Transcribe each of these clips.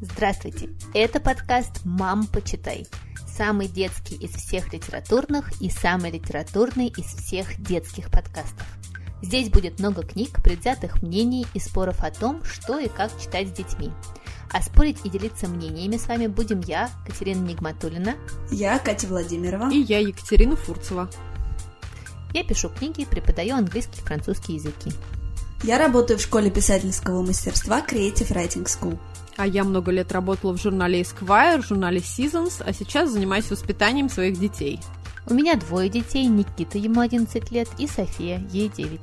Здравствуйте! Это подкаст «Мам, почитай». Самый детский из всех литературных и самый литературный из всех детских подкастов. Здесь будет много книг, предвзятых мнений и споров о том, что и как читать с детьми. А спорить и делиться мнениями с вами будем я, Катерина Нигматуллина. Я, Катя Владимирова. И я, Екатерина Фурцева. Я пишу книги, преподаю английский и французский языки. Я работаю в школе писательского мастерства Creative Writing School. А я много лет работала в журнале Esquire, в журнале Seasons, а сейчас занимаюсь воспитанием своих детей. У меня двое детей, Никита, ему 11 лет, и София, ей 9.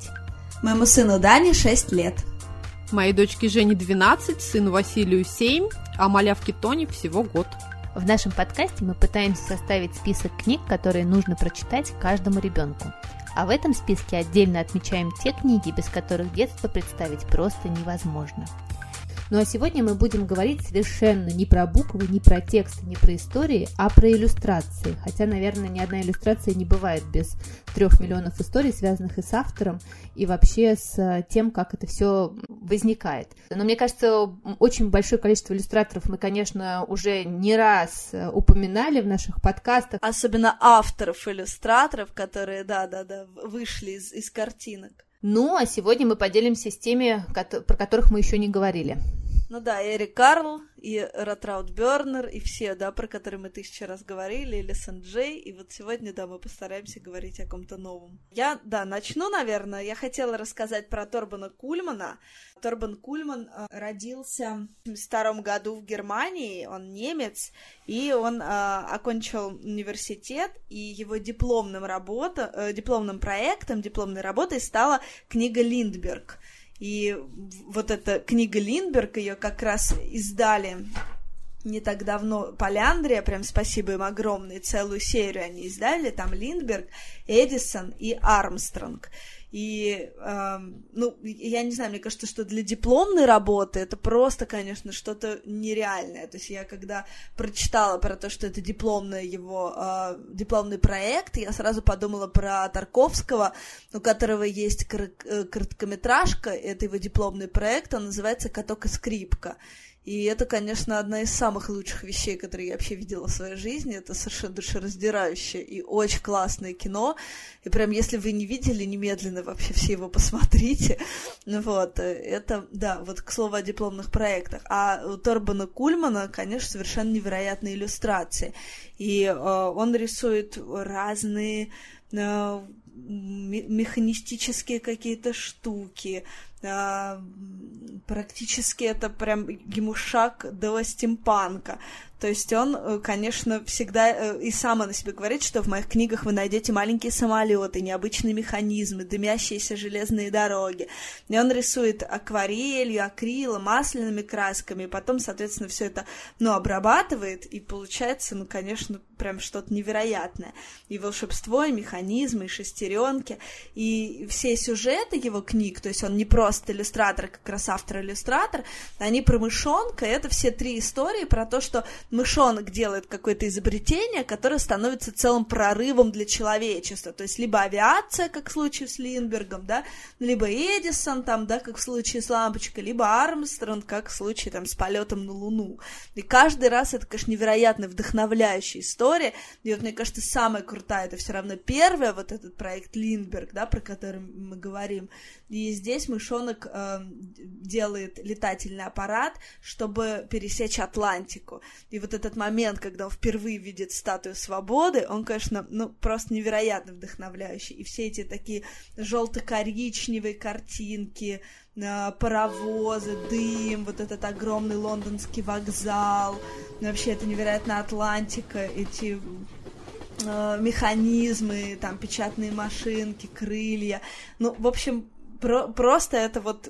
Моему сыну Дане 6 лет. Моей дочке Жене 12, сыну Василию 7, а малявке Тони всего год. В нашем подкасте мы пытаемся составить список книг, которые нужно прочитать каждому ребенку. А в этом списке отдельно отмечаем те книги, без которых детство представить просто невозможно. Ну а сегодня мы будем говорить совершенно не про буквы, не про тексты, не про истории, а про иллюстрации. Хотя, наверное, ни одна иллюстрация не бывает без 3 миллионов историй, связанных и с автором, и вообще с тем, как это все возникает. Но мне кажется, очень большое количество иллюстраторов мы, конечно, уже не раз упоминали в наших подкастах. Особенно авторов-иллюстраторов, которые, да, вышли из картинок. Ну, а сегодня мы поделимся с теми, про которых мы еще не говорили. Ну да, Эрик Карл, и Ротраут Бернер, и все, да, про которые мы 1000 раз говорили, или Санджей, и вот сегодня, да, мы постараемся говорить о ком-то новом. Я, да, начну, наверное, я хотела рассказать про Торбена Кульмана. Торбен Кульман родился в 1972 году в Германии, он немец, и он окончил университет, и его дипломной работой стала книга «Линдберг». И вот эта книга Линдберг, ее как раз издали не так давно, Поляндрия, прям спасибо им огромное, целую серию они издали, там Линдберг, Эдисон и Армстронг. И, я не знаю, мне кажется, что для дипломной работы это просто, конечно, что-то нереальное. То есть я когда прочитала про то, что это дипломный проект, я сразу подумала про Тарковского, у которого есть короткометражка, это его дипломный проект, он называется «Каток и скрипка». И это, конечно, одна из самых лучших вещей, которые я вообще видела в своей жизни. Это совершенно душераздирающее и очень классное кино. И прям, если вы не видели, немедленно вообще все его посмотрите. Вот. Это, да, вот к слову о дипломных проектах. А у Торбена Кульмана, конечно, совершенно невероятные иллюстрации. И он рисует разные механистические какие-то штуки. Практически это прям ему шаг до стимпанка. То есть он, конечно, всегда и сам о себе говорит, что в моих книгах вы найдете маленькие самолеты, необычные механизмы, дымящиеся железные дороги. И он рисует акварелью, акрилом, масляными красками, и потом, соответственно, все это, обрабатывает, и получается, конечно, прям что-то невероятное. И волшебство, и механизмы, и шестеренки, и все сюжеты его книг, то есть он не просто иллюстратор, как раз автор-иллюстратор, они про мышонка, это все 3 истории про то, что мышонок делает какое-то изобретение, которое становится целым прорывом для человечества, то есть либо авиация, как в случае с Линдбергом, да, либо Эдисон, там, да, как в случае с лампочкой, либо Армстронг, как в случае, там, с полетом на Луну. И каждый раз это, конечно, невероятно вдохновляющая история, и вот, мне кажется, самая крутая, это все равно первая, вот этот проект Линдберг, да, про который мы говорим, и здесь мышонок делает летательный аппарат, чтобы пересечь Атлантику. И вот этот момент, когда он впервые видит статую свободы, он, конечно, просто невероятно вдохновляющий. И все эти такие желто-коричневые картинки, паровозы, дым, вот этот огромный лондонский вокзал, вообще это невероятная Атлантика, эти механизмы, там, печатные машинки, крылья. В общем, просто это вот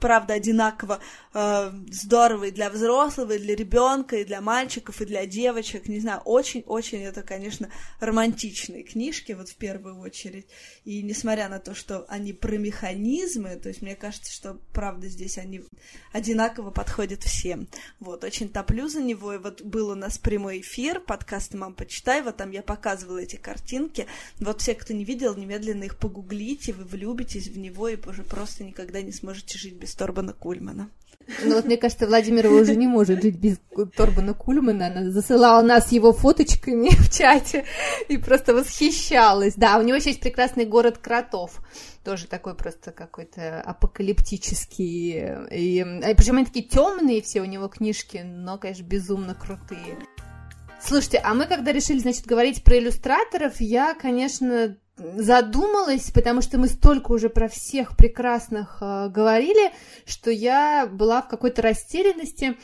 правда, одинаково здорово и для взрослого, и для ребенка, и для мальчиков, и для девочек, не знаю, очень-очень это, конечно, романтичные книжки, вот в первую очередь, и несмотря на то, что они про механизмы, то есть мне кажется, что, правда, здесь они одинаково подходят всем, вот, очень топлю за него, и вот был у нас прямой эфир, подкаст «Мам, почитай», вот там я показывала эти картинки, вот все, кто не видел, немедленно их погуглите, вы влюбитесь в него, и уже просто никогда не сможете жить без Торбена Кульмана. Ну вот, мне кажется, Владимирова уже не может жить без Торбена Кульмана. Она засылала нас его фоточками в чате и просто восхищалась. Да, у него еще есть прекрасный город кротов. Тоже такой просто какой-то апокалиптический. И причем они такие темные все у него книжки, но, конечно, безумно крутые. Слушайте, а мы когда решили, значит, говорить про иллюстраторов, я, конечно, задумалась, потому что мы столько уже про всех прекрасных говорили, что я была в какой-то растерянности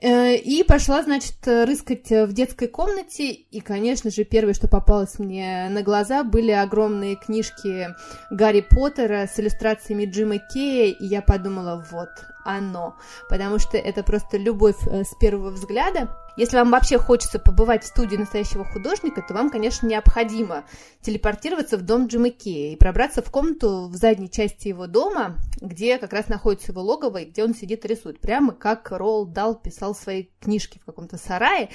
и пошла, значит, рыскать в детской комнате, и, конечно же, первое, что попалось мне на глаза, были огромные книжки Гарри Поттера с иллюстрациями Джима Кея, и я подумала, вот оно, потому что это просто любовь с первого взгляда. Если вам вообще хочется побывать в студии настоящего художника, то вам, конечно, необходимо телепортироваться в дом Джима Кея и пробраться в комнату в задней части его дома, где как раз находится его логово и где он сидит и рисует. Прямо как Роал Далл писал свои книжки в каком-то сарае.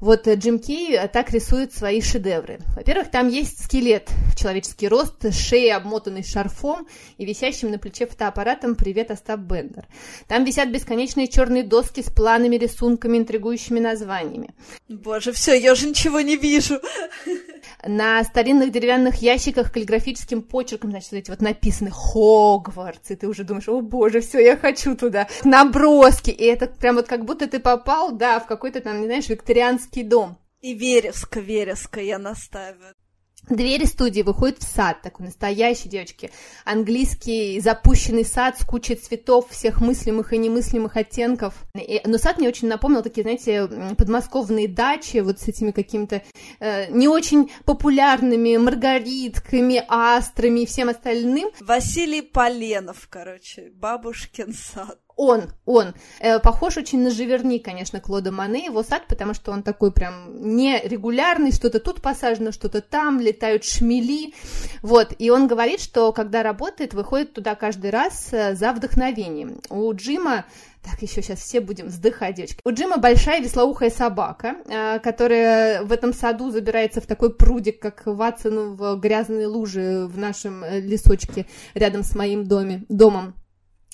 Вот Джим Кей так рисует свои шедевры. Во-первых, там есть скелет в человеческий рост, шея, обмотанный шарфом и висящим на плече фотоаппаратом «Привет, Остап Бендер». Там висят бесконечные черные доски с планами, рисунками, интригующими названиями. Боже, все, я уже ничего не вижу. На старинных деревянных ящиках каллиграфическим почерком, значит, вот эти вот написаны «Хогвартс», и ты уже думаешь, о боже, все, я хочу туда. Наброски, и это прям вот как будто ты попал, да, в какой-то там, не знаешь, викторианский дом. И вереска, вереска, я настаиваю. Двери студии выходят в сад, такой настоящий, девочки, английский запущенный сад с кучей цветов всех мыслимых и немыслимых оттенков. Но сад мне очень напомнил такие, знаете, подмосковные дачи вот с этими какими-то не очень популярными маргаритками, астрами и всем остальным. Василий Поленов, короче, бабушкин сад. Он похож очень на Живерни, конечно, Клода Моне, его сад, потому что он такой прям нерегулярный, что-то тут посажено, что-то там, летают шмели, вот, и он говорит, что когда работает, выходит туда каждый раз за вдохновением. У Джима, так, еще сейчас все будем вздыхать, девочки. У Джима большая веслоухая собака, которая в этом саду забирается в такой прудик, как Ватсон в грязные лужи в нашем лесочке рядом с моим домом.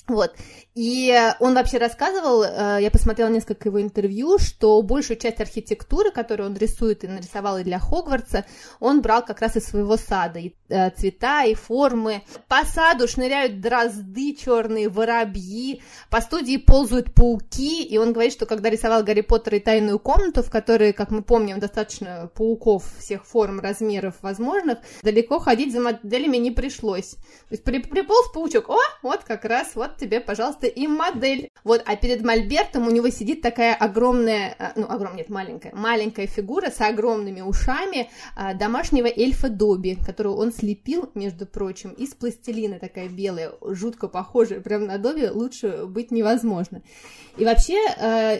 Вот, и он вообще рассказывал, я посмотрела несколько его интервью, что большую часть архитектуры, которую он рисует и нарисовал и для Хогвартса, он брал как раз из своего сада, и цвета, и формы. По саду шныряют дрозды черные, воробьи, по студии ползают пауки, и он говорит, что когда рисовал Гарри Поттера и тайную комнату, в которой, как мы помним, достаточно пауков всех форм, размеров возможных, далеко ходить за моделями не пришлось. То есть приполз паучок, о, вот как раз, вот тебе, пожалуйста, и модель. Вот, а перед мольбертом у него сидит такая огромная, маленькая фигура с огромными ушами домашнего эльфа Добби, которую он слепил, между прочим, из пластилина, такая белая, жутко похожая прям на Добби, лучше быть невозможно. И вообще,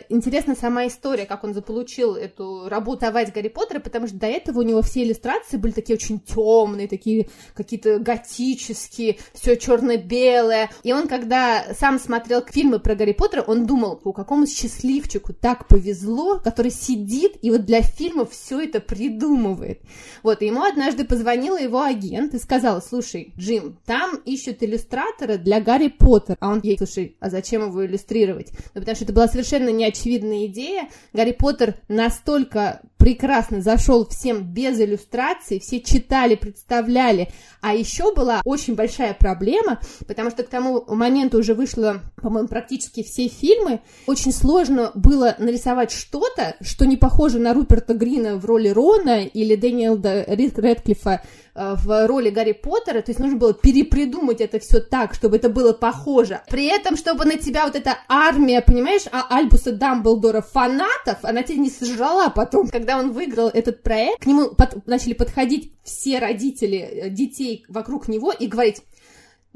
интересна сама история, как он заполучил эту работу авать Гарри Поттера, потому что до этого у него все иллюстрации были такие очень темные, такие какие-то готические, все черно-белое, и он, когда сам смотрел фильмы про Гарри Поттера, он думал, какому счастливчику так повезло, который сидит и вот для фильма все это придумывает. Вот, и ему однажды позвонила его агент и сказала, слушай, Джим, там ищут иллюстратора для Гарри Поттера. А он ей, слушай, а зачем его иллюстрировать? Ну, потому что это была совершенно неочевидная идея. Гарри Поттер настолько прекрасно зашел всем без иллюстраций, все читали, представляли. А еще была очень большая проблема, потому что к тому моменту уже вышло, по-моему, практически все фильмы. Очень сложно было нарисовать что-то, что не похоже на Руперта Грина в роли Рона или Дэниела Рэдклиффа в роли Гарри Поттера, то есть нужно было перепридумать это все так, чтобы это было похоже. При этом, чтобы на тебя вот эта армия, понимаешь, Альбуса Дамблдора фанатов, она тебя не сожрала потом. Когда он выиграл этот проект, к нему начали подходить все родители детей вокруг него и говорить,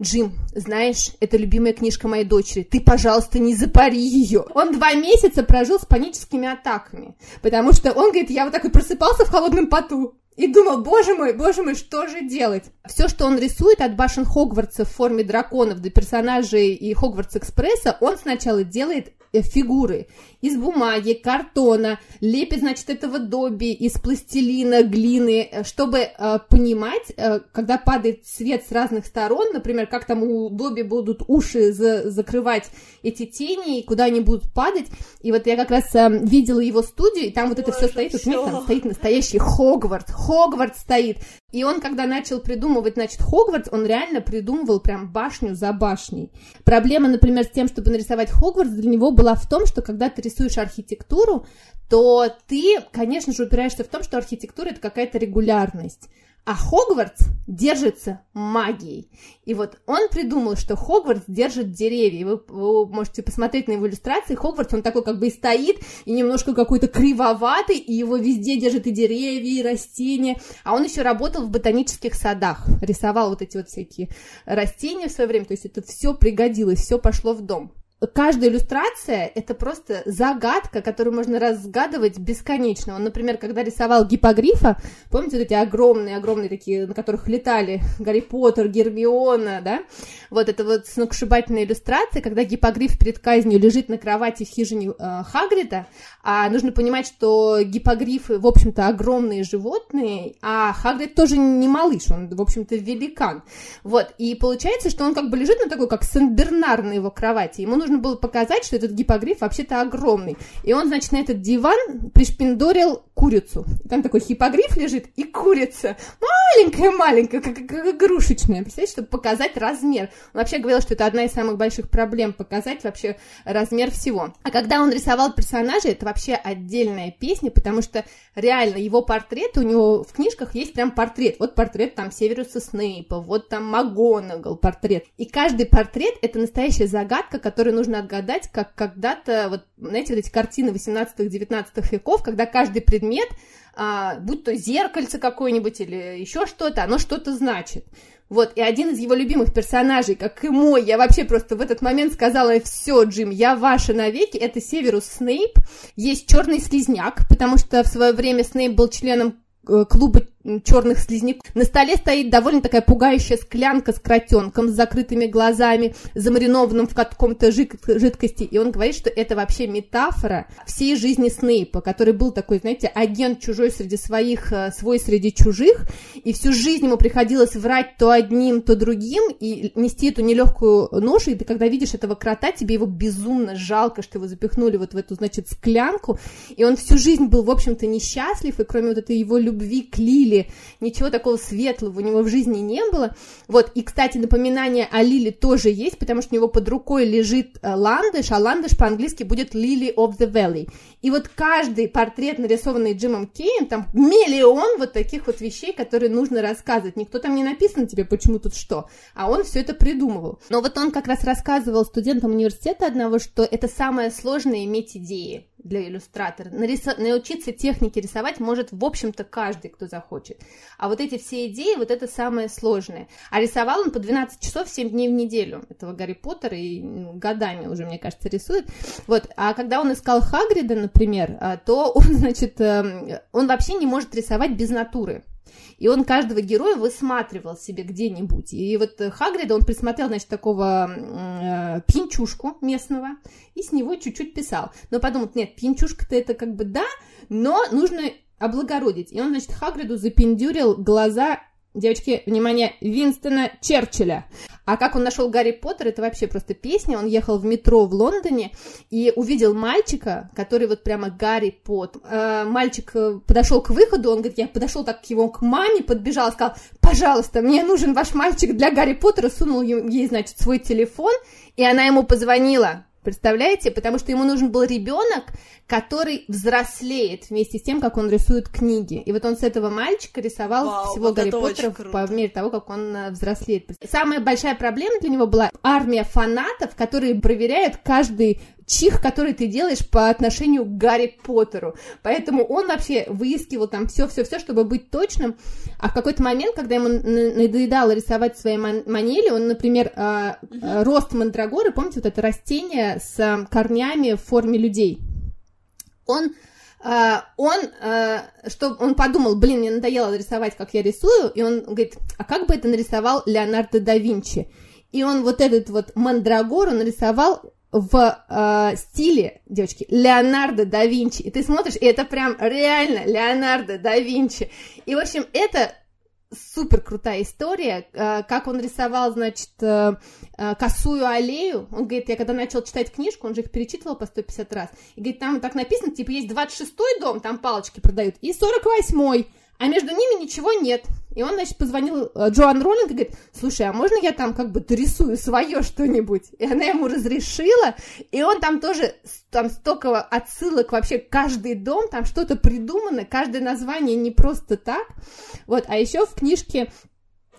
Джим, знаешь, это любимая книжка моей дочери, ты, пожалуйста, не запари ее. Он 2 месяца прожил с паническими атаками, потому что он, говорит, я вот так вот просыпался в холодном поту и думал, боже мой, что же делать? Все, что он рисует от башен Хогвартса в форме драконов до персонажей и Хогвартс-экспресса, он сначала делает фигуры из бумаги, картона, лепит, значит, этого Добби из пластилина, глины, чтобы понимать, когда падает свет с разных сторон, например, как там у Добби будут уши закрывать эти тени, и куда они будут падать. И вот я как раз видела его студию, и там вот это все стоит, вот, нет, там стоит настоящий Хогвартс, Хогвартс стоит. И он, когда начал придумывать, значит, Хогвартс, он реально придумывал прям башню за башней. Проблема, например, с тем, чтобы нарисовать Хогвартс, для него была в том, что когда ты рисуешь архитектуру, то ты, конечно же, упираешься в том, что архитектура – это какая-то регулярность. А Хогвартс держится магией. И вот он придумал, что Хогвартс держит деревья. Вы можете посмотреть на его иллюстрации. Хогвартс, он такой как бы и стоит, и немножко какой-то кривоватый, и его везде держат и деревья, и растения. А он еще работал в ботанических садах, рисовал вот эти вот всякие растения в свое время. То есть это все пригодилось, все пошло в дом. Каждая иллюстрация – это просто загадка, которую можно разгадывать бесконечно. Он, например, когда рисовал гиппогрифа, помните, вот эти огромные-огромные такие, на которых летали Гарри Поттер, Гермиона, да? Вот это вот сногсшибательная иллюстрация, когда гиппогриф перед казнью лежит на кровати в хижине Хагрида. А нужно понимать, что гиппогрифы, в общем-то, огромные животные, а Хагрид тоже не малыш, он, в общем-то, великан. Вот, и получается, что он как бы лежит на такой, как Сен-Бернар на его кровати. Ему нужно было показать, что этот гиппогриф вообще-то огромный. И он, значит, на этот диван пришпиндорил курицу. Там такой гиппогриф лежит и курица. Маленькая-маленькая, как игрушечная. Представляете, чтобы показать размер. Он вообще говорил, что это одна из самых больших проблем, показать вообще размер всего. А когда он рисовал персонажей, это вообще отдельная песня, потому что реально его портрет, у него в книжках есть прям портрет. Вот портрет там Северуса Снейпа, вот там Макгонагал портрет. И каждый портрет — это настоящая загадка, которую нужно отгадать, как когда-то, вот, знаете, вот эти картины 18-19 веков, когда каждый предмет, будь то зеркальце какое-нибудь или еще что-то, оно что-то значит. Вот, и один из его любимых персонажей, как и мой, я вообще просто в этот момент сказала: все, Джим, я ваша навеки, это Северус Снейп. Есть черный слизняк, потому что в свое время Снейп был членом клуба черных слизняков. На столе стоит довольно такая пугающая склянка с кротенком, с закрытыми глазами, замаринованным в каком-то жидкости, и он говорит, что это вообще метафора всей жизни Снейпа, который был такой, знаете, агент чужой среди своих, свой среди чужих, и всю жизнь ему приходилось врать то одним, то другим, и нести эту нелегкую ношу, и ты, когда видишь этого крота, тебе его безумно жалко, что его запихнули вот в эту, значит, склянку, и он всю жизнь был, в общем-то, несчастлив, и кроме вот этой его любви к Лили, ничего такого светлого у него в жизни не было. Вот, и, кстати, напоминание о Лили тоже есть, потому что у него под рукой лежит ландыш, а ландыш по-английски будет Lily of the Valley. И вот каждый портрет, нарисованный Джимом Кеем, там миллион вот таких вот вещей, которые нужно рассказывать. Никто там не написан тебе, почему тут что, а он все это придумывал. Но вот он как раз рассказывал студентам университета одного, что это самое сложное — иметь идеи для иллюстратора. Научиться технике рисовать может, в общем-то, каждый, кто захочет. А вот эти все идеи, вот это самое сложное. А рисовал он по 12 часов 7 дней в неделю. Этого Гарри Поттера и годами уже, мне кажется, рисует. Вот. А когда он искал Хагрида, например, то он, значит, он вообще не может рисовать без натуры. И он каждого героя высматривал себе где-нибудь. И вот Хагрида он присмотрел, значит, такого пьянчушку местного, и с него чуть-чуть писал. Но подумал: нет, пьянчушка-то это как бы да, но нужно облагородить. И он, значит, Хагриду запендюрил глаза, девочки, внимание, Винстона Черчилля. А как он нашел Гарри Поттера, это вообще просто песня. Он ехал в метро в Лондоне и увидел мальчика, который вот прямо Гарри Поттер. Мальчик подошел к выходу, он говорит: я подошел так к его, к маме, подбежал, сказал: пожалуйста, мне нужен ваш мальчик для Гарри Поттера. Сунул ей, значит, свой телефон, и она ему позвонила. Представляете? Потому что ему нужен был ребенок, который взрослеет вместе с тем, как он рисует книги. И вот он с этого мальчика рисовал всего вот Гарри Поттера по мере того, как он взрослеет. Самая большая проблема для него была армия фанатов, которые проверяют каждый чих, который ты делаешь по отношению к Гарри Поттеру. Поэтому он вообще выискивал там все-все-все, чтобы быть точным. А в какой-то момент, когда ему надоедало рисовать свои манели, он, например, рост мандрагоры, помните, вот это растение с корнями в форме людей, он подумал: блин, мне надоело рисовать, как я рисую, и он говорит: а как бы это нарисовал Леонардо да Винчи? И он вот этот вот мандрагору нарисовал в стиле, девочки, Леонардо да Винчи. И ты смотришь, и это прям реально Леонардо да Винчи. И, в общем, это супер крутая история, как он рисовал, значит, косую аллею. Он говорит, я когда начал читать книжку, он же их перечитывал по 150 раз, и говорит, там так написано, типа, есть 26-й дом, там палочки продают, и 48-й, а между ними ничего нет. И он, значит, позвонил Джоан Роулинг и говорит, слушай, а можно я там как бы дорисую свое что-нибудь? И она ему разрешила, и он там тоже, там столько отсылок вообще, каждый дом, там что-то придумано, каждое название не просто так. Вот, а еще в книжке,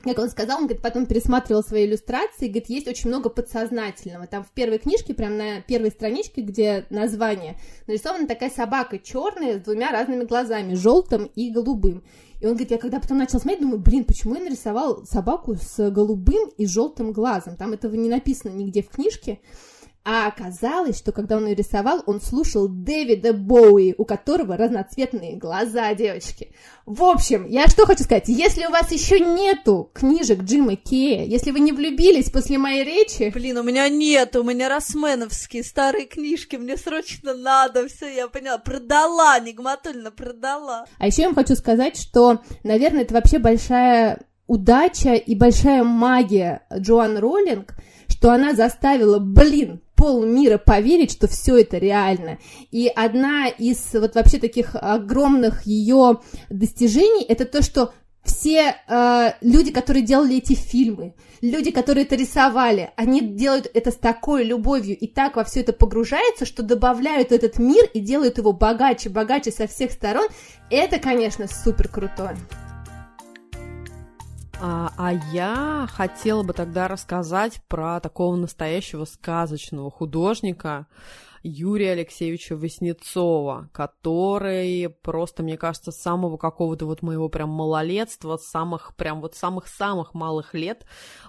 как он сказал, он, говорит, потом пересматривал свои иллюстрации, говорит, есть очень много подсознательного. Там в первой книжке, прям на первой страничке, где название, нарисована такая собака черная с двумя разными глазами, желтым и голубым. И он говорит, я когда потом начал смотреть, думаю, блин, почему я нарисовал собаку с голубым и желтым глазом? Там этого не написано нигде в книжке. А оказалось, что когда он ее рисовал, он слушал Дэвида Боуи, у которого разноцветные глаза, девочки. В общем, я что хочу сказать, если у вас еще нету книжек Джима Кея, если вы не влюбились после моей речи... Блин, у меня нет, у меня росменовские старые книжки, мне срочно надо, все, я поняла, продала, Нигматуллина продала. А еще я вам хочу сказать, что, наверное, это вообще большая удача и большая магия Джоан Роулинг, что она заставила, полмира поверить, что все это реально. И одна из вот вообще таких огромных ее достижений — это то, что все люди, которые делали эти фильмы, люди, которые это рисовали, они делают это с такой любовью и так во все это погружаются, что добавляют этот мир и делают его богаче, богаче со всех сторон. Это, конечно, супер круто. А я хотела бы тогда рассказать про такого настоящего сказочного художника Юрия Алексеевича Веснецова, который просто, мне кажется, с самого какого-то вот моего прям малолетства, с самых прям вот самых-самых малых лет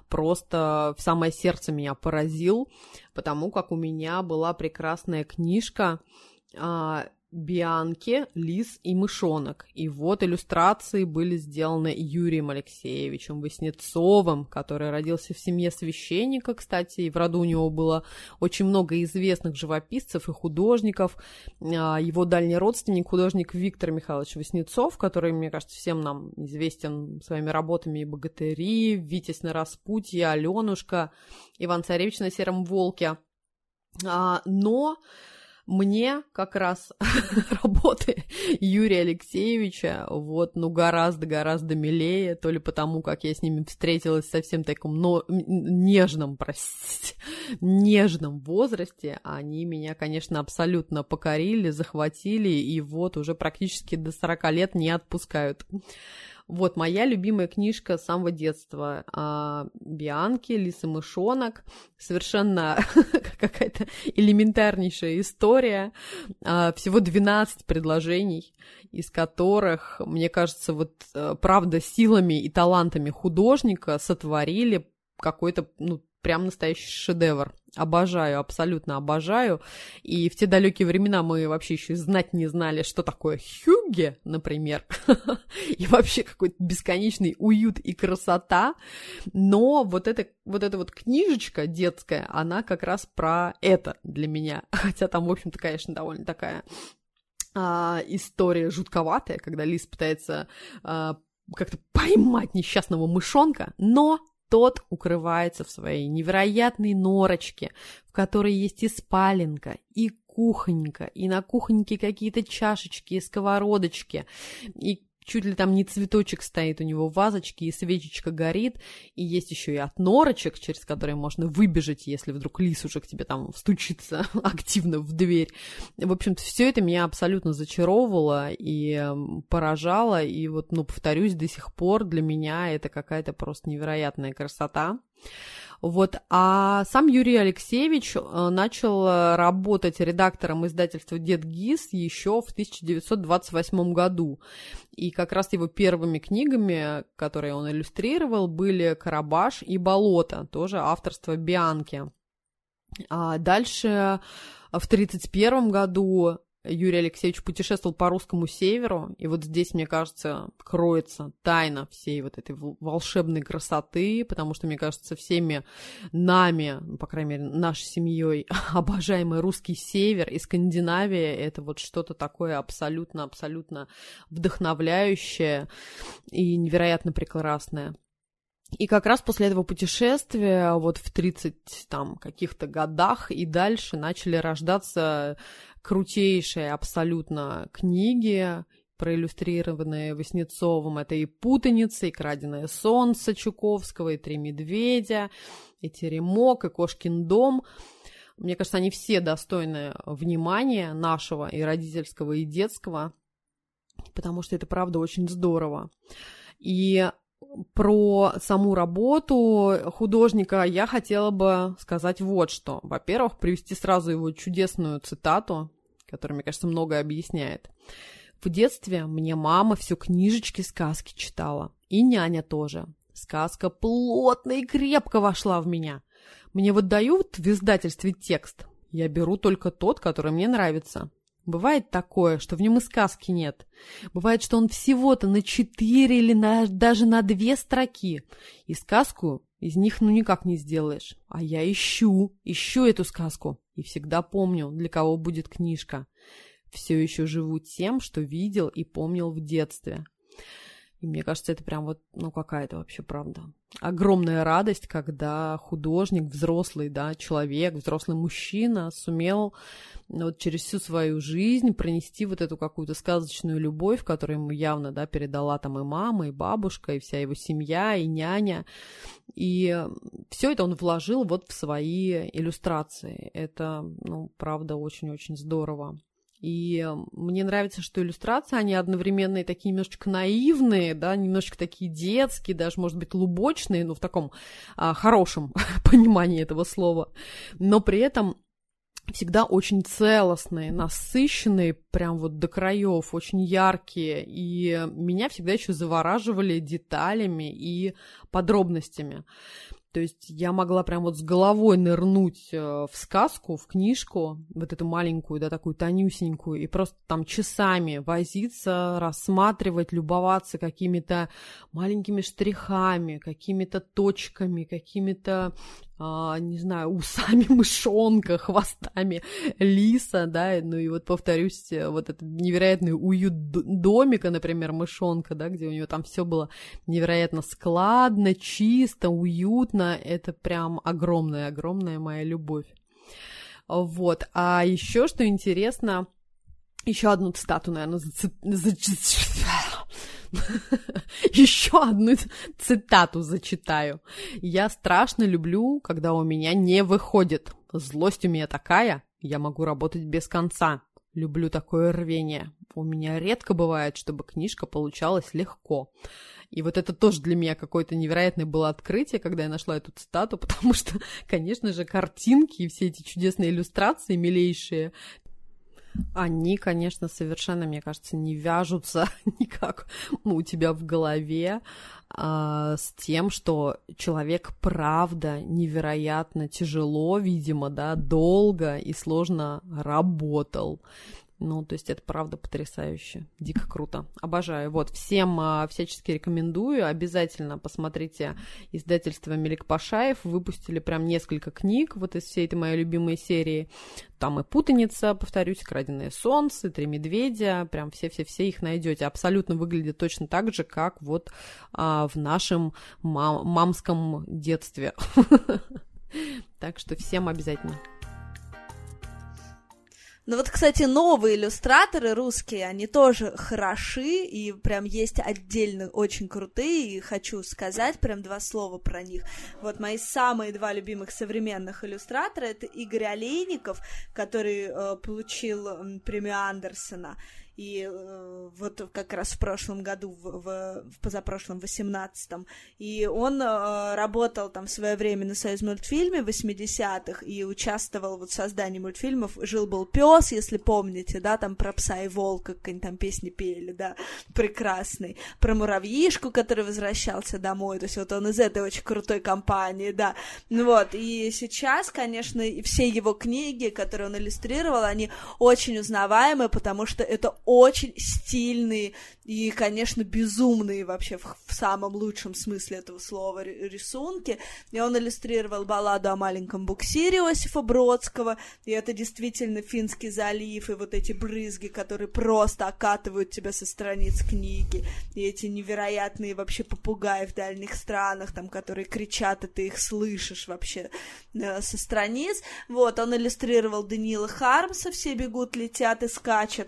просто в самое сердце меня поразил, потому как у меня была прекрасная книжка «Бианки, лис и мышонок». И вот иллюстрации были сделаны Юрием Алексеевичем Веснецовым, который родился в семье священника, кстати, и в роду у него было очень много известных живописцев и художников. Его дальний родственник, художник Виктор Михайлович Веснецов, который, мне кажется, всем нам известен своими работами «И богатыри», «Витязь на распутье», «Аленушка», «Иван Царевич на сером волке». Но... мне как раз работы Юрия Алексеевича вот, ну, гораздо-гораздо милее, то ли потому, как я с ними встретилась в совсем таком нежном возрасте, они меня, конечно, абсолютно покорили, захватили, и вот уже практически до 40 лет не отпускают. Вот моя любимая книжка с самого детства «Бианки», «Лис и мышонок». Совершенно какая-то элементарнейшая история. Всего 12 предложений, из которых, мне кажется, вот правда силами и талантами художника сотворили какой-то, ну, прям настоящий шедевр. Обожаю, абсолютно обожаю. И в те далекие времена мы вообще еще знать не знали, что такое хюгге, например. И вообще какой-то бесконечный уют и красота. Но вот эта вот книжечка детская, она как раз про это для меня. Хотя там, в общем-то, конечно, довольно такая история жутковатая, когда лис пытается как-то поймать несчастного мышонка, но... тот укрывается в своей невероятной норочке, в которой есть и спаленка, и кухонька, и на кухоньке какие-то чашечки и сковородочки, и чуть ли там не цветочек стоит у него в вазочке, и свечечка горит, и есть еще и от норочек, через которые можно выбежать, если вдруг лис уже к тебе там стучится активно в дверь. В общем-то, все это меня абсолютно зачаровывало и поражало, и вот, ну, повторюсь, до сих пор для меня это какая-то просто невероятная красота. Вот, а сам Юрий Алексеевич начал работать редактором издательства «Детгиз» еще в 1928 году, и как раз его первыми книгами, которые он иллюстрировал, были «Карабаш» и «Болото», тоже авторство Бианки. А дальше в 1931 году Юрий Алексеевич путешествовал по русскому северу, и вот здесь, мне кажется, кроется тайна всей вот этой волшебной красоты, потому что, мне кажется, всеми нами, ну, по крайней мере, нашей семьей, обожаемый русский север и Скандинавия, это вот что-то такое абсолютно-абсолютно вдохновляющее и невероятно прекрасное. И как раз после этого путешествия, вот в 30 там каких-то годах и дальше начали рождаться крутейшие абсолютно книги, проиллюстрированные Веснецовым. Это и «Путаница», и «Краденое солнце» Чуковского, и «Три медведя», и «Теремок», и «Кошкин дом». Мне кажется, они все достойны внимания нашего, и родительского, и детского, потому что это, правда, очень здорово. И про саму работу художника я хотела бы сказать вот что. Во-первых, привести сразу его чудесную цитату, которая, мне кажется, многое объясняет. «В детстве мне мама все книжечки-сказки читала, и няня тоже. Сказка плотно и крепко вошла в меня. Мне вот дают в издательстве текст. Я беру только тот, который мне нравится. Бывает такое, что в нем и сказки нет. Бывает, что он всего-то на 4 или даже на 2 строки. И сказку из них ну никак не сделаешь. А я ищу эту сказку. И всегда помню, для кого будет книжка. Все еще живу тем, что видел и помнил в детстве». И мне кажется, это прям вот, ну какая-то вообще правда. Огромная радость, когда художник, взрослый, да, человек, взрослый мужчина сумел вот через всю свою жизнь пронести вот эту какую-то сказочную любовь, которую ему явно, да, передала там и мама, и бабушка, и вся его семья, и няня. И все это он вложил вот в свои иллюстрации. Это, ну, правда, очень-очень здорово. И мне нравится, что иллюстрации, они одновременно и такие немножечко наивные, да, немножечко такие детские, даже, может быть, лубочные, ну, в таком хорошем понимании этого слова, но при этом всегда очень целостные, насыщенные, прям вот до краев, очень яркие, и меня всегда еще завораживали деталями и подробностями. То есть я могла прям вот с головой нырнуть в сказку, в книжку, вот эту маленькую, да, такую тонюсенькую, и просто там часами возиться, рассматривать, любоваться какими-то маленькими штрихами, какими-то точками, какими-то, не знаю, усами мышонка, хвостами лиса, да, ну и вот, повторюсь, вот этот невероятный уют домика, например, мышонка, да, где у него там все было невероятно складно, чисто, уютно, это прям огромная-огромная моя любовь. Вот, а еще что интересно, еще одну цитату, наверное, еще одну цитату зачитаю. «Я страшно люблю, когда у меня не выходит. Злость у меня такая, я могу работать без конца. Люблю такое рвение. У меня редко бывает, чтобы книжка получалась легко». И вот это тоже для меня какое-то невероятное было открытие, когда я нашла эту цитату, потому что, конечно же, картинки и все эти чудесные иллюстрации милейшие, они, конечно, совершенно, мне кажется, не вяжутся никак у тебя в голове с тем, что человек, правда, невероятно тяжело, видимо, да, долго и сложно работал. Ну, то есть это, правда, потрясающе, дико круто, обожаю. Вот, всем всячески рекомендую, обязательно посмотрите издательство Мелик Пашаев, выпустили прям несколько книг вот из всей этой моей любимой серии, там и «Путаница», повторюсь, «Краденое солнце», «Три медведя», прям все-все-все их найдете. Абсолютно выглядит точно так же, как вот в нашем мамском детстве, так что всем обязательно. Ну вот, кстати, новые иллюстраторы русские, они тоже хороши, и прям есть отдельно очень крутые, и хочу сказать прям 2 слова про них. Вот мои самые 2 любимых современных иллюстратора — это Игорь Олейников, который получил премию Андерсена, и вот как раз в прошлом году, в позапрошлом 18-м, и он работал там в свое время на Союзмультфильме в 80-х и участвовал вот в создании мультфильмов «Жил-был пес», если помните, да, там про пса и волка, как они там песни пели, да, прекрасный, про муравьишку, который возвращался домой, то есть вот он из этой очень крутой компании, да, вот, и сейчас, конечно, все его книги, которые он иллюстрировал, они очень узнаваемы, потому что это очень стильные и, конечно, безумные вообще в самом лучшем смысле этого слова рисунки. И он иллюстрировал «Балладу о маленьком буксире» Иосифа Бродского, и это действительно Финский залив, и вот эти брызги, которые просто окатывают тебя со страниц книги, и эти невероятные вообще попугаи в дальних странах, там, которые кричат, и ты их слышишь вообще со страниц. Вот, он иллюстрировал Даниила Хармса «Все бегут, летят и скачут».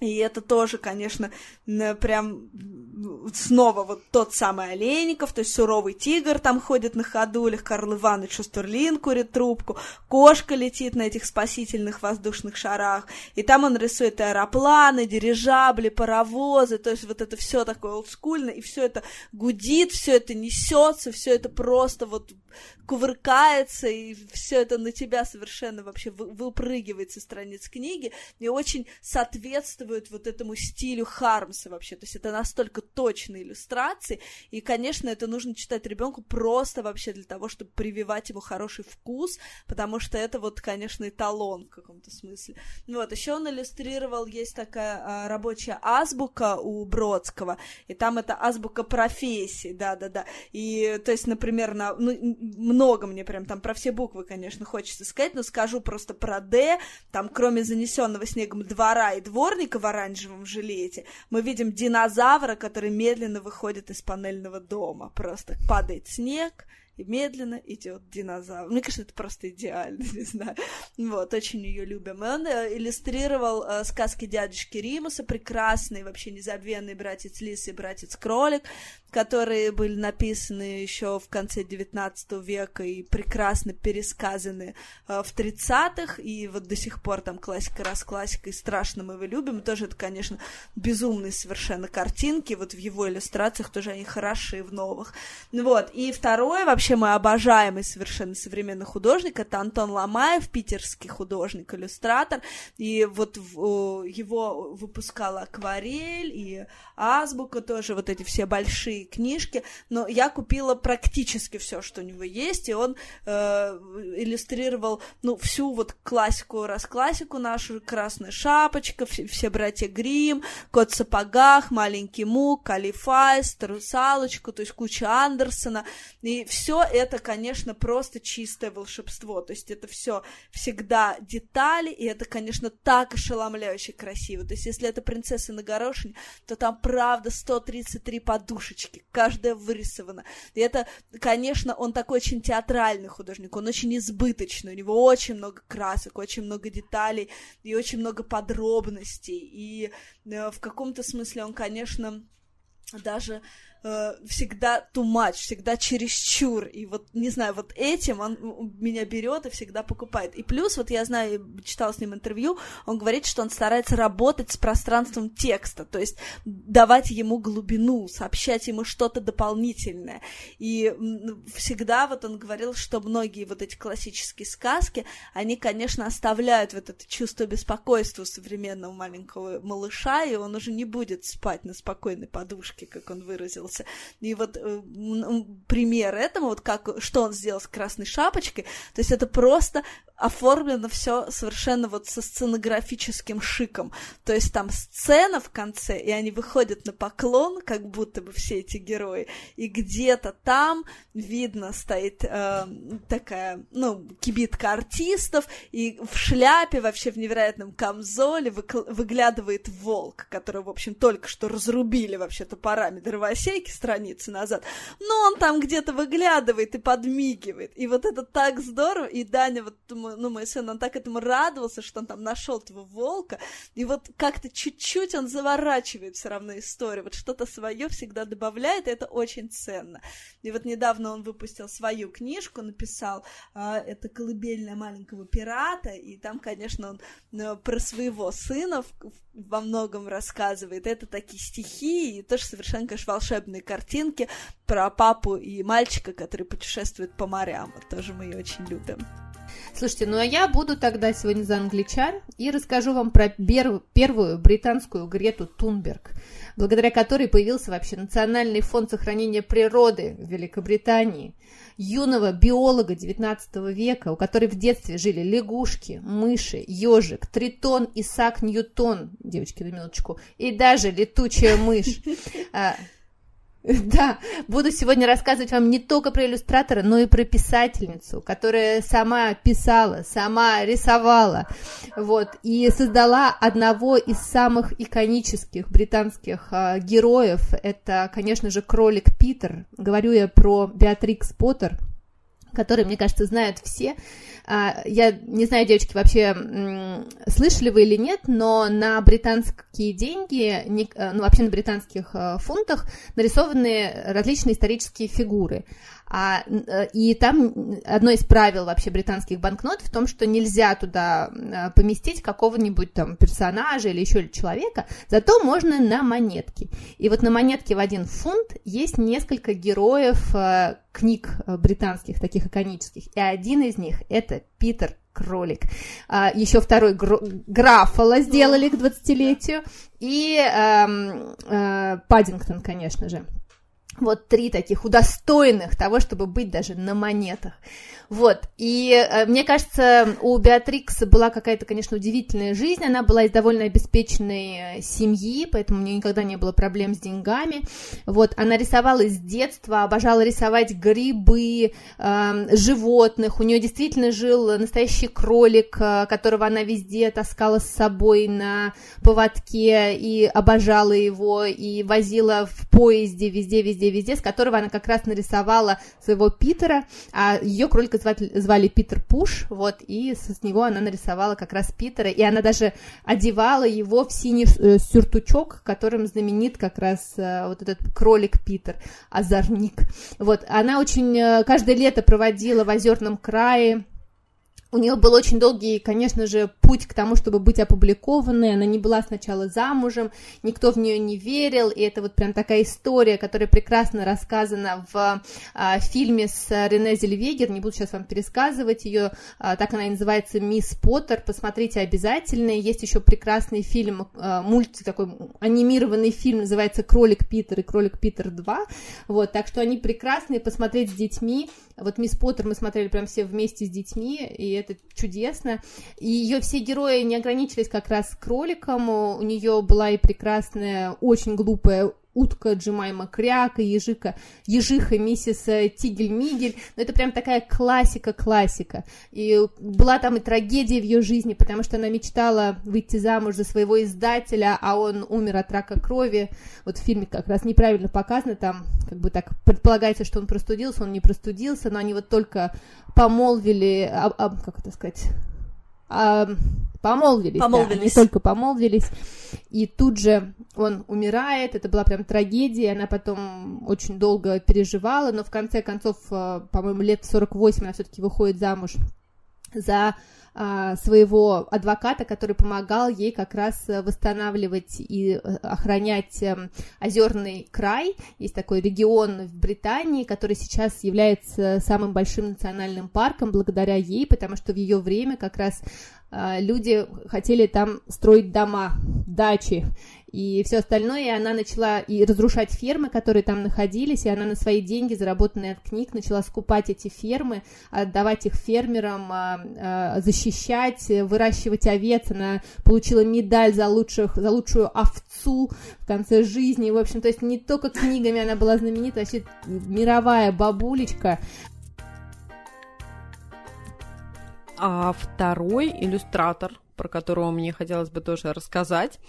И это тоже, конечно, прям снова вот тот самый Олейников, то есть суровый тигр там ходит на ходулях, Карл Иванович Шустерлин курит трубку, кошка летит на этих спасительных воздушных шарах, и там он рисует аэропланы, дирижабли, паровозы, то есть вот это все такое олдскульно, и все это гудит, все это несется, все это просто вот кувыркается, и все это на тебя совершенно вообще выпрыгивает со страниц книги, и очень соответствует вот этому стилю Хармса вообще, то есть это настолько точные иллюстрации, и, конечно, это нужно читать ребенку просто вообще для того, чтобы прививать ему хороший вкус, потому что это вот, конечно, эталон в каком-то смысле. Вот, еще он иллюстрировал, есть такая рабочая азбука у Бродского, и там это азбука профессий, да-да-да, и, то есть, например, много мне прям там про все буквы, конечно, хочется сказать, но скажу просто про «Д», там, кроме занесенного снегом двора и дворника в оранжевом жилете, мы видим динозавра, который медленно выходит из панельного дома, просто падает снег, и медленно идет динозавр. Мне кажется, это просто идеально, не знаю. Вот, очень ее любим. И он иллюстрировал сказки дядюшки Римуса, прекрасные, вообще незабвенные «Братец Лис» и «Братец Кролик», которые были написаны еще в конце XIX века и прекрасно пересказаны в 30-х, и вот до сих пор там классика, расклассика, и страшно мы его любим. Тоже это, конечно, безумные совершенно картинки, вот в его иллюстрациях тоже они хороши, в новых. Вот, и второе, вообще мой обожаемый совершенно современный художник, это Антон Ломаев, питерский художник-иллюстратор, и вот его выпускала «Акварель» и «Азбука», тоже вот эти все большие книжки, но я купила практически все, что у него есть, и он иллюстрировал, ну, всю вот классику, расклассику нашу, «Красная шапочка», все «Братья Гримм», «Кот в сапогах», «Маленький Мук», «Калифайст», «Русалочку», то есть куча Андерсена, и все это, конечно, просто чистое волшебство, то есть это все всегда детали, и это, конечно, так ошеломляюще красиво, то есть если это «Принцесса на горошине», то там, правда, 133 подушечки, каждая вырисована. И это, конечно, он такой очень театральный художник, он очень избыточный, у него очень много красок, очень много деталей и очень много подробностей. И в каком-то смысле он, конечно, даже всегда too much, всегда чересчур, и вот, не знаю, вот этим он меня берет и всегда покупает. И плюс, вот я знаю, читала с ним интервью, он говорит, что он старается работать с пространством текста, то есть давать ему глубину, сообщать ему что-то дополнительное. И всегда вот он говорил, что многие вот эти классические сказки, они, конечно, оставляют вот это чувство беспокойства у современного маленького малыша, и он уже не будет спать на спокойной подушке, как он выразился. И вот пример этому, вот как, что он сделал с «Красной шапочкой», то есть это просто оформлено все совершенно вот со сценографическим шиком, то есть там сцена в конце, и они выходят на поклон, как будто бы все эти герои, и где-то там видно стоит такая, ну, кибитка артистов, и в шляпе вообще в невероятном камзоле выглядывает волк, которого, в общем, только что разрубили вообще топорами дровосеки страницы назад, но он там где-то выглядывает и подмигивает, и вот это так здорово, и Даня вот думаю, ну, мой сын, он так этому радовался, что он там нашел этого волка, и вот как-то чуть-чуть он заворачивает все равно историю, вот что-то свое всегда добавляет, и это очень ценно. И вот недавно он выпустил свою книжку, написал, это «Колыбельная маленького пирата», и там, конечно, он про своего сына во многом рассказывает, это такие стихи, и тоже совершенно, конечно, волшебные картинки про папу и мальчика, который путешествует по морям, вот тоже мы ее очень любим. Слушайте, ну а я буду тогда сегодня за англичан и расскажу вам про первую британскую Грету Тунберг, благодаря которой появился вообще Национальный фонд сохранения природы в Великобритании, юного биолога XIX века, у которой в детстве жили лягушки, мыши, ежик, тритон, Исаак Ньютон, девочки, на минуточку, и даже летучая мышь. Да, буду сегодня рассказывать вам не только про иллюстратора, но и про писательницу, которая сама писала, сама рисовала, вот, и создала одного из самых иконических британских героев, это, конечно же, кролик Питер, говорю я про Беатрикс Поттер, которые, мне кажется, знают все. Я не знаю, девочки, вообще слышали вы или нет, но на британские деньги, ну вообще на британских фунтах нарисованы различные исторические фигуры. И там одно из правил вообще британских банкнот в том, что нельзя туда поместить какого-нибудь там персонажа или еще человека, зато можно на монетки. И вот на монетке в 1 фунт есть несколько героев книг британских, таких иконических, и один из них – это Питер Кролик. Еще второй Граффало сделали к 20-летию, и Паддингтон, конечно же. Вот 3 таких удостоенных того, чтобы быть даже на монетах. Вот, и мне кажется, у Беатрикс была какая-то, конечно, удивительная жизнь, она была из довольно обеспеченной семьи, поэтому у нее никогда не было проблем с деньгами, вот, она рисовала с детства, обожала рисовать грибы, животных, у нее действительно жил настоящий кролик, которого она везде таскала с собой на поводке, и обожала его, и возила в поезде везде, с которого она как раз нарисовала своего Питера, а ее кролика звали Питер Пуш, вот, и с него она нарисовала как раз Питера, и она даже одевала его в синий сюртучок, которым знаменит как раз вот этот кролик Питер, озорник. Вот, она очень каждое лето проводила в Озерном крае. У нее был очень долгий, конечно же, путь к тому, чтобы быть опубликованной. Она не была сначала замужем, никто в нее не верил, и это вот прям такая история, которая прекрасно рассказана в фильме с Рене Зельвегер. Не буду сейчас вам пересказывать ее, так она и называется, «Мисс Поттер». Посмотрите обязательно. Есть еще прекрасный фильм, мультик такой, анимированный фильм, называется «Кролик Питер» и «Кролик Питер 2». Вот, так что они прекрасные, посмотреть с детьми. Вот «Мисс Поттер» мы смотрели прям все вместе с детьми, и это чудесно. И ее все герои не ограничились как раз кроликом, у нее была и прекрасная, очень глупая утка Джемайма Кряка, ежиха миссис Тигель-Мигель, но это прям такая классика, и была там и трагедия в ее жизни, потому что она мечтала выйти замуж за своего издателя, а он умер от рака крови, вот в фильме как раз неправильно показано, там как бы так предполагается, что он простудился, он не простудился, но они вот только помолвили, как это сказать... Помолвились. Да, они только помолвились, и тут же он умирает, это была прям трагедия, она потом очень долго переживала, но в конце концов, по-моему, лет 48 она все-таки выходит замуж за своего адвоката, который помогал ей как раз восстанавливать и охранять Озерный край. Есть такой регион в Британии, который сейчас является самым большим национальным парком благодаря ей, потому что в ее время как раз люди хотели там строить дома, дачи и все остальное, и она начала и разрушать фермы, которые там находились, и она на свои деньги, заработанные от книг, начала скупать эти фермы, отдавать их фермерам, защищать, выращивать овец, она получила медаль за лучшую овцу в конце жизни, в общем, то есть не только книгами она была знаменита, вообще мировая бабулечка. А второй иллюстратор, про которого мне хотелось бы тоже рассказать,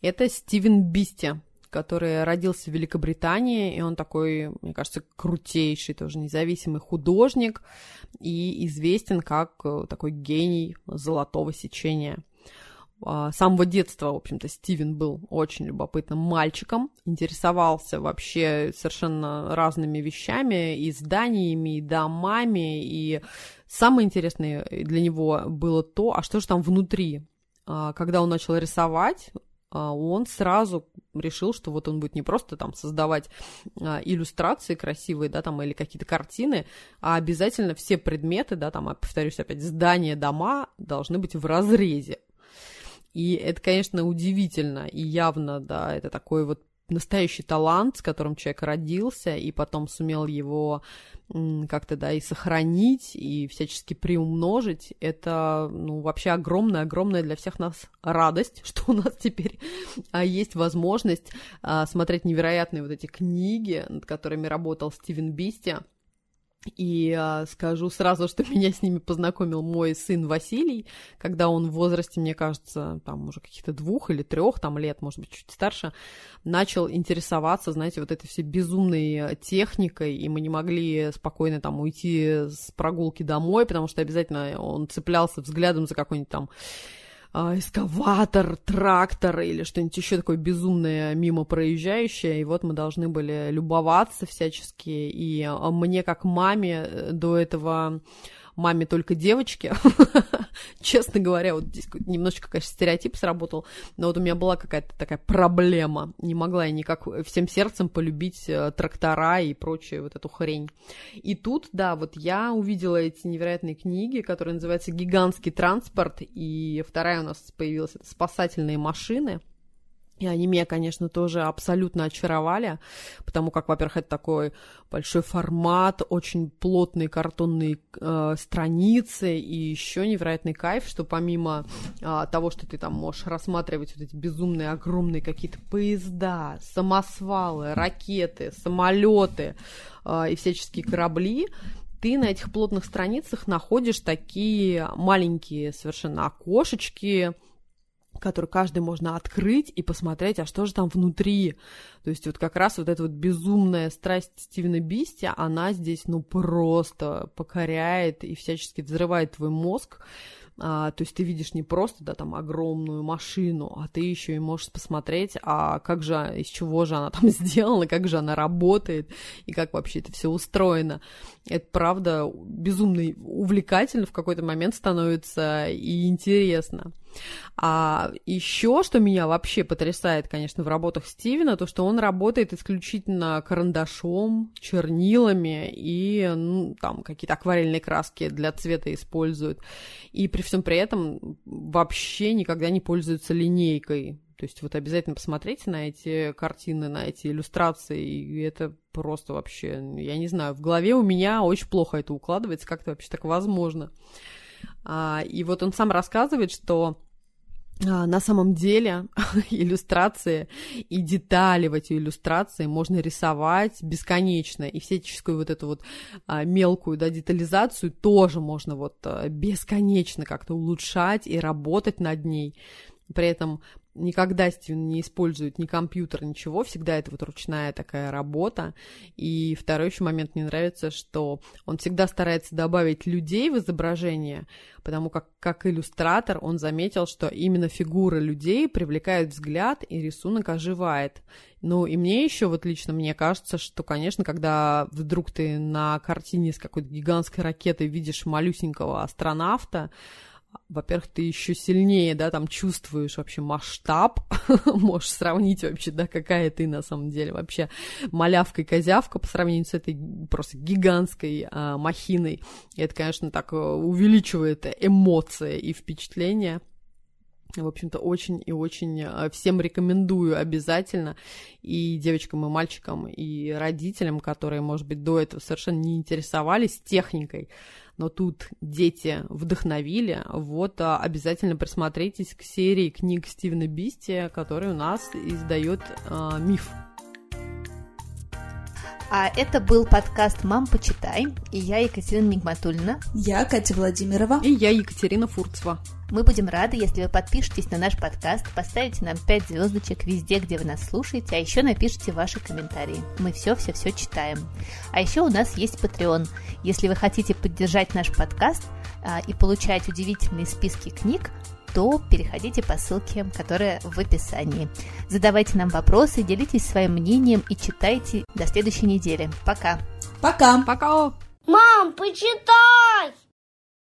это Стивен Бисти, который родился в Великобритании, и он такой, мне кажется, крутейший тоже независимый художник и известен как такой гений золотого сечения. С самого детства, в общем-то, Стивен был очень любопытным мальчиком, интересовался вообще совершенно разными вещами, и зданиями, и домами, и самое интересное для него было то, а что же там внутри. Когда он начал рисовать, он сразу решил, что вот он будет не просто там создавать иллюстрации красивые, да, там, или какие-то картины, а обязательно все предметы, да, там, повторюсь опять, здания, дома должны быть в разрезе. И это, конечно, удивительно, и явно, да, это такой вот настоящий талант, с которым человек родился, и потом сумел его как-то, да, и сохранить, и всячески приумножить. Это, ну, вообще огромная-огромная для всех нас радость, что у нас теперь есть возможность смотреть невероятные вот эти книги, над которыми работал Стивен Бисти. И скажу сразу, что меня с ними познакомил мой сын Василий, когда он в возрасте, мне кажется, там уже каких-то 2 или 3 там, лет, может быть, чуть старше, начал интересоваться, знаете, вот этой всей безумной техникой, и мы не могли спокойно там уйти с прогулки домой, потому что обязательно он цеплялся взглядом за какой-нибудь там эскаватор, трактор или что-нибудь еще такое безумное мимо проезжающее, и вот мы должны были любоваться всячески, и мне как маме до этого, маме только девочки, честно говоря, вот здесь немножечко, конечно, стереотип сработал, но вот у меня была какая-то такая проблема, не могла я никак всем сердцем полюбить трактора и прочую вот эту хрень. И тут, да, вот я увидела эти невероятные книги, которые называются «Гигантский транспорт», и вторая у нас появилась — это «Спасательные машины». И они меня, конечно, тоже абсолютно очаровали, потому как, во-первых, это такой большой формат, очень плотные картонные страницы, и еще невероятный кайф, что помимо того, что ты там можешь рассматривать вот эти безумные, огромные какие-то поезда, самосвалы, ракеты, самолеты и всяческие корабли, ты на этих плотных страницах находишь такие маленькие совершенно окошечки, который каждый можно открыть и посмотреть, а что же там внутри. То есть вот как раз вот эта вот безумная страсть Стивена Бисти, она здесь, ну, просто покоряет и всячески взрывает твой мозг. То есть ты видишь не просто, да, там, огромную машину, а ты еще и можешь посмотреть, а как же, из чего же она там сделана, как же она работает, и как вообще это все устроено. Это, правда, безумно увлекательно в какой-то момент становится и интересно. А еще, что меня вообще потрясает, конечно, в работах Стивена, то, что он работает исключительно карандашом, чернилами и, ну, там, какие-то акварельные краски для цвета используют. И при всем при этом вообще никогда не пользуется линейкой. То есть вот обязательно посмотрите на эти картины, на эти иллюстрации, и это просто вообще, я не знаю, в голове у меня очень плохо это укладывается, как это вообще так возможно. И вот он сам рассказывает, что на самом деле иллюстрации и детали в эти иллюстрации можно рисовать бесконечно, и всяческую вот эту вот мелкую, да, детализацию тоже можно вот бесконечно как-то улучшать и работать над ней. При этом никогда Стивен не использует ни компьютер, ничего, всегда это вот ручная такая работа. И второй еще момент мне нравится, что он всегда старается добавить людей в изображение, потому как иллюстратор он заметил, что именно фигуры людей привлекают взгляд, и рисунок оживает. Ну и мне еще вот лично мне кажется, что, конечно, когда вдруг ты на картине с какой-то гигантской ракетой видишь малюсенького астронавта, во-первых, ты еще сильнее, да, там чувствуешь вообще масштаб, можешь сравнить вообще, да, какая ты на самом деле вообще малявка-козявка по сравнению с этой просто гигантской махиной. И это, конечно, так увеличивает эмоции и впечатления. В общем-то, очень и очень всем рекомендую обязательно, и девочкам, и мальчикам, и родителям, которые, может быть, до этого совершенно не интересовались техникой, но тут дети вдохновили. Вот обязательно присмотритесь к серии книг Стивена Бисти, которые у нас издает «Миф». А это был подкаст «Мам, почитай». И я, Екатерина Нигматуллина. Я, Катя Владимирова. И я, Екатерина Фурцева. Мы будем рады, если вы подпишетесь на наш подкаст, поставите нам 5 звездочек везде, где вы нас слушаете, а еще напишите ваши комментарии. Мы все-все-все читаем. А еще у нас есть Patreon. Если вы хотите поддержать наш подкаст и получать удивительные списки книг, то переходите по ссылке, которая в описании. Задавайте нам вопросы, делитесь своим мнением и читайте. До следующей недели. Пока! Пока! Пока! Мам, почитай!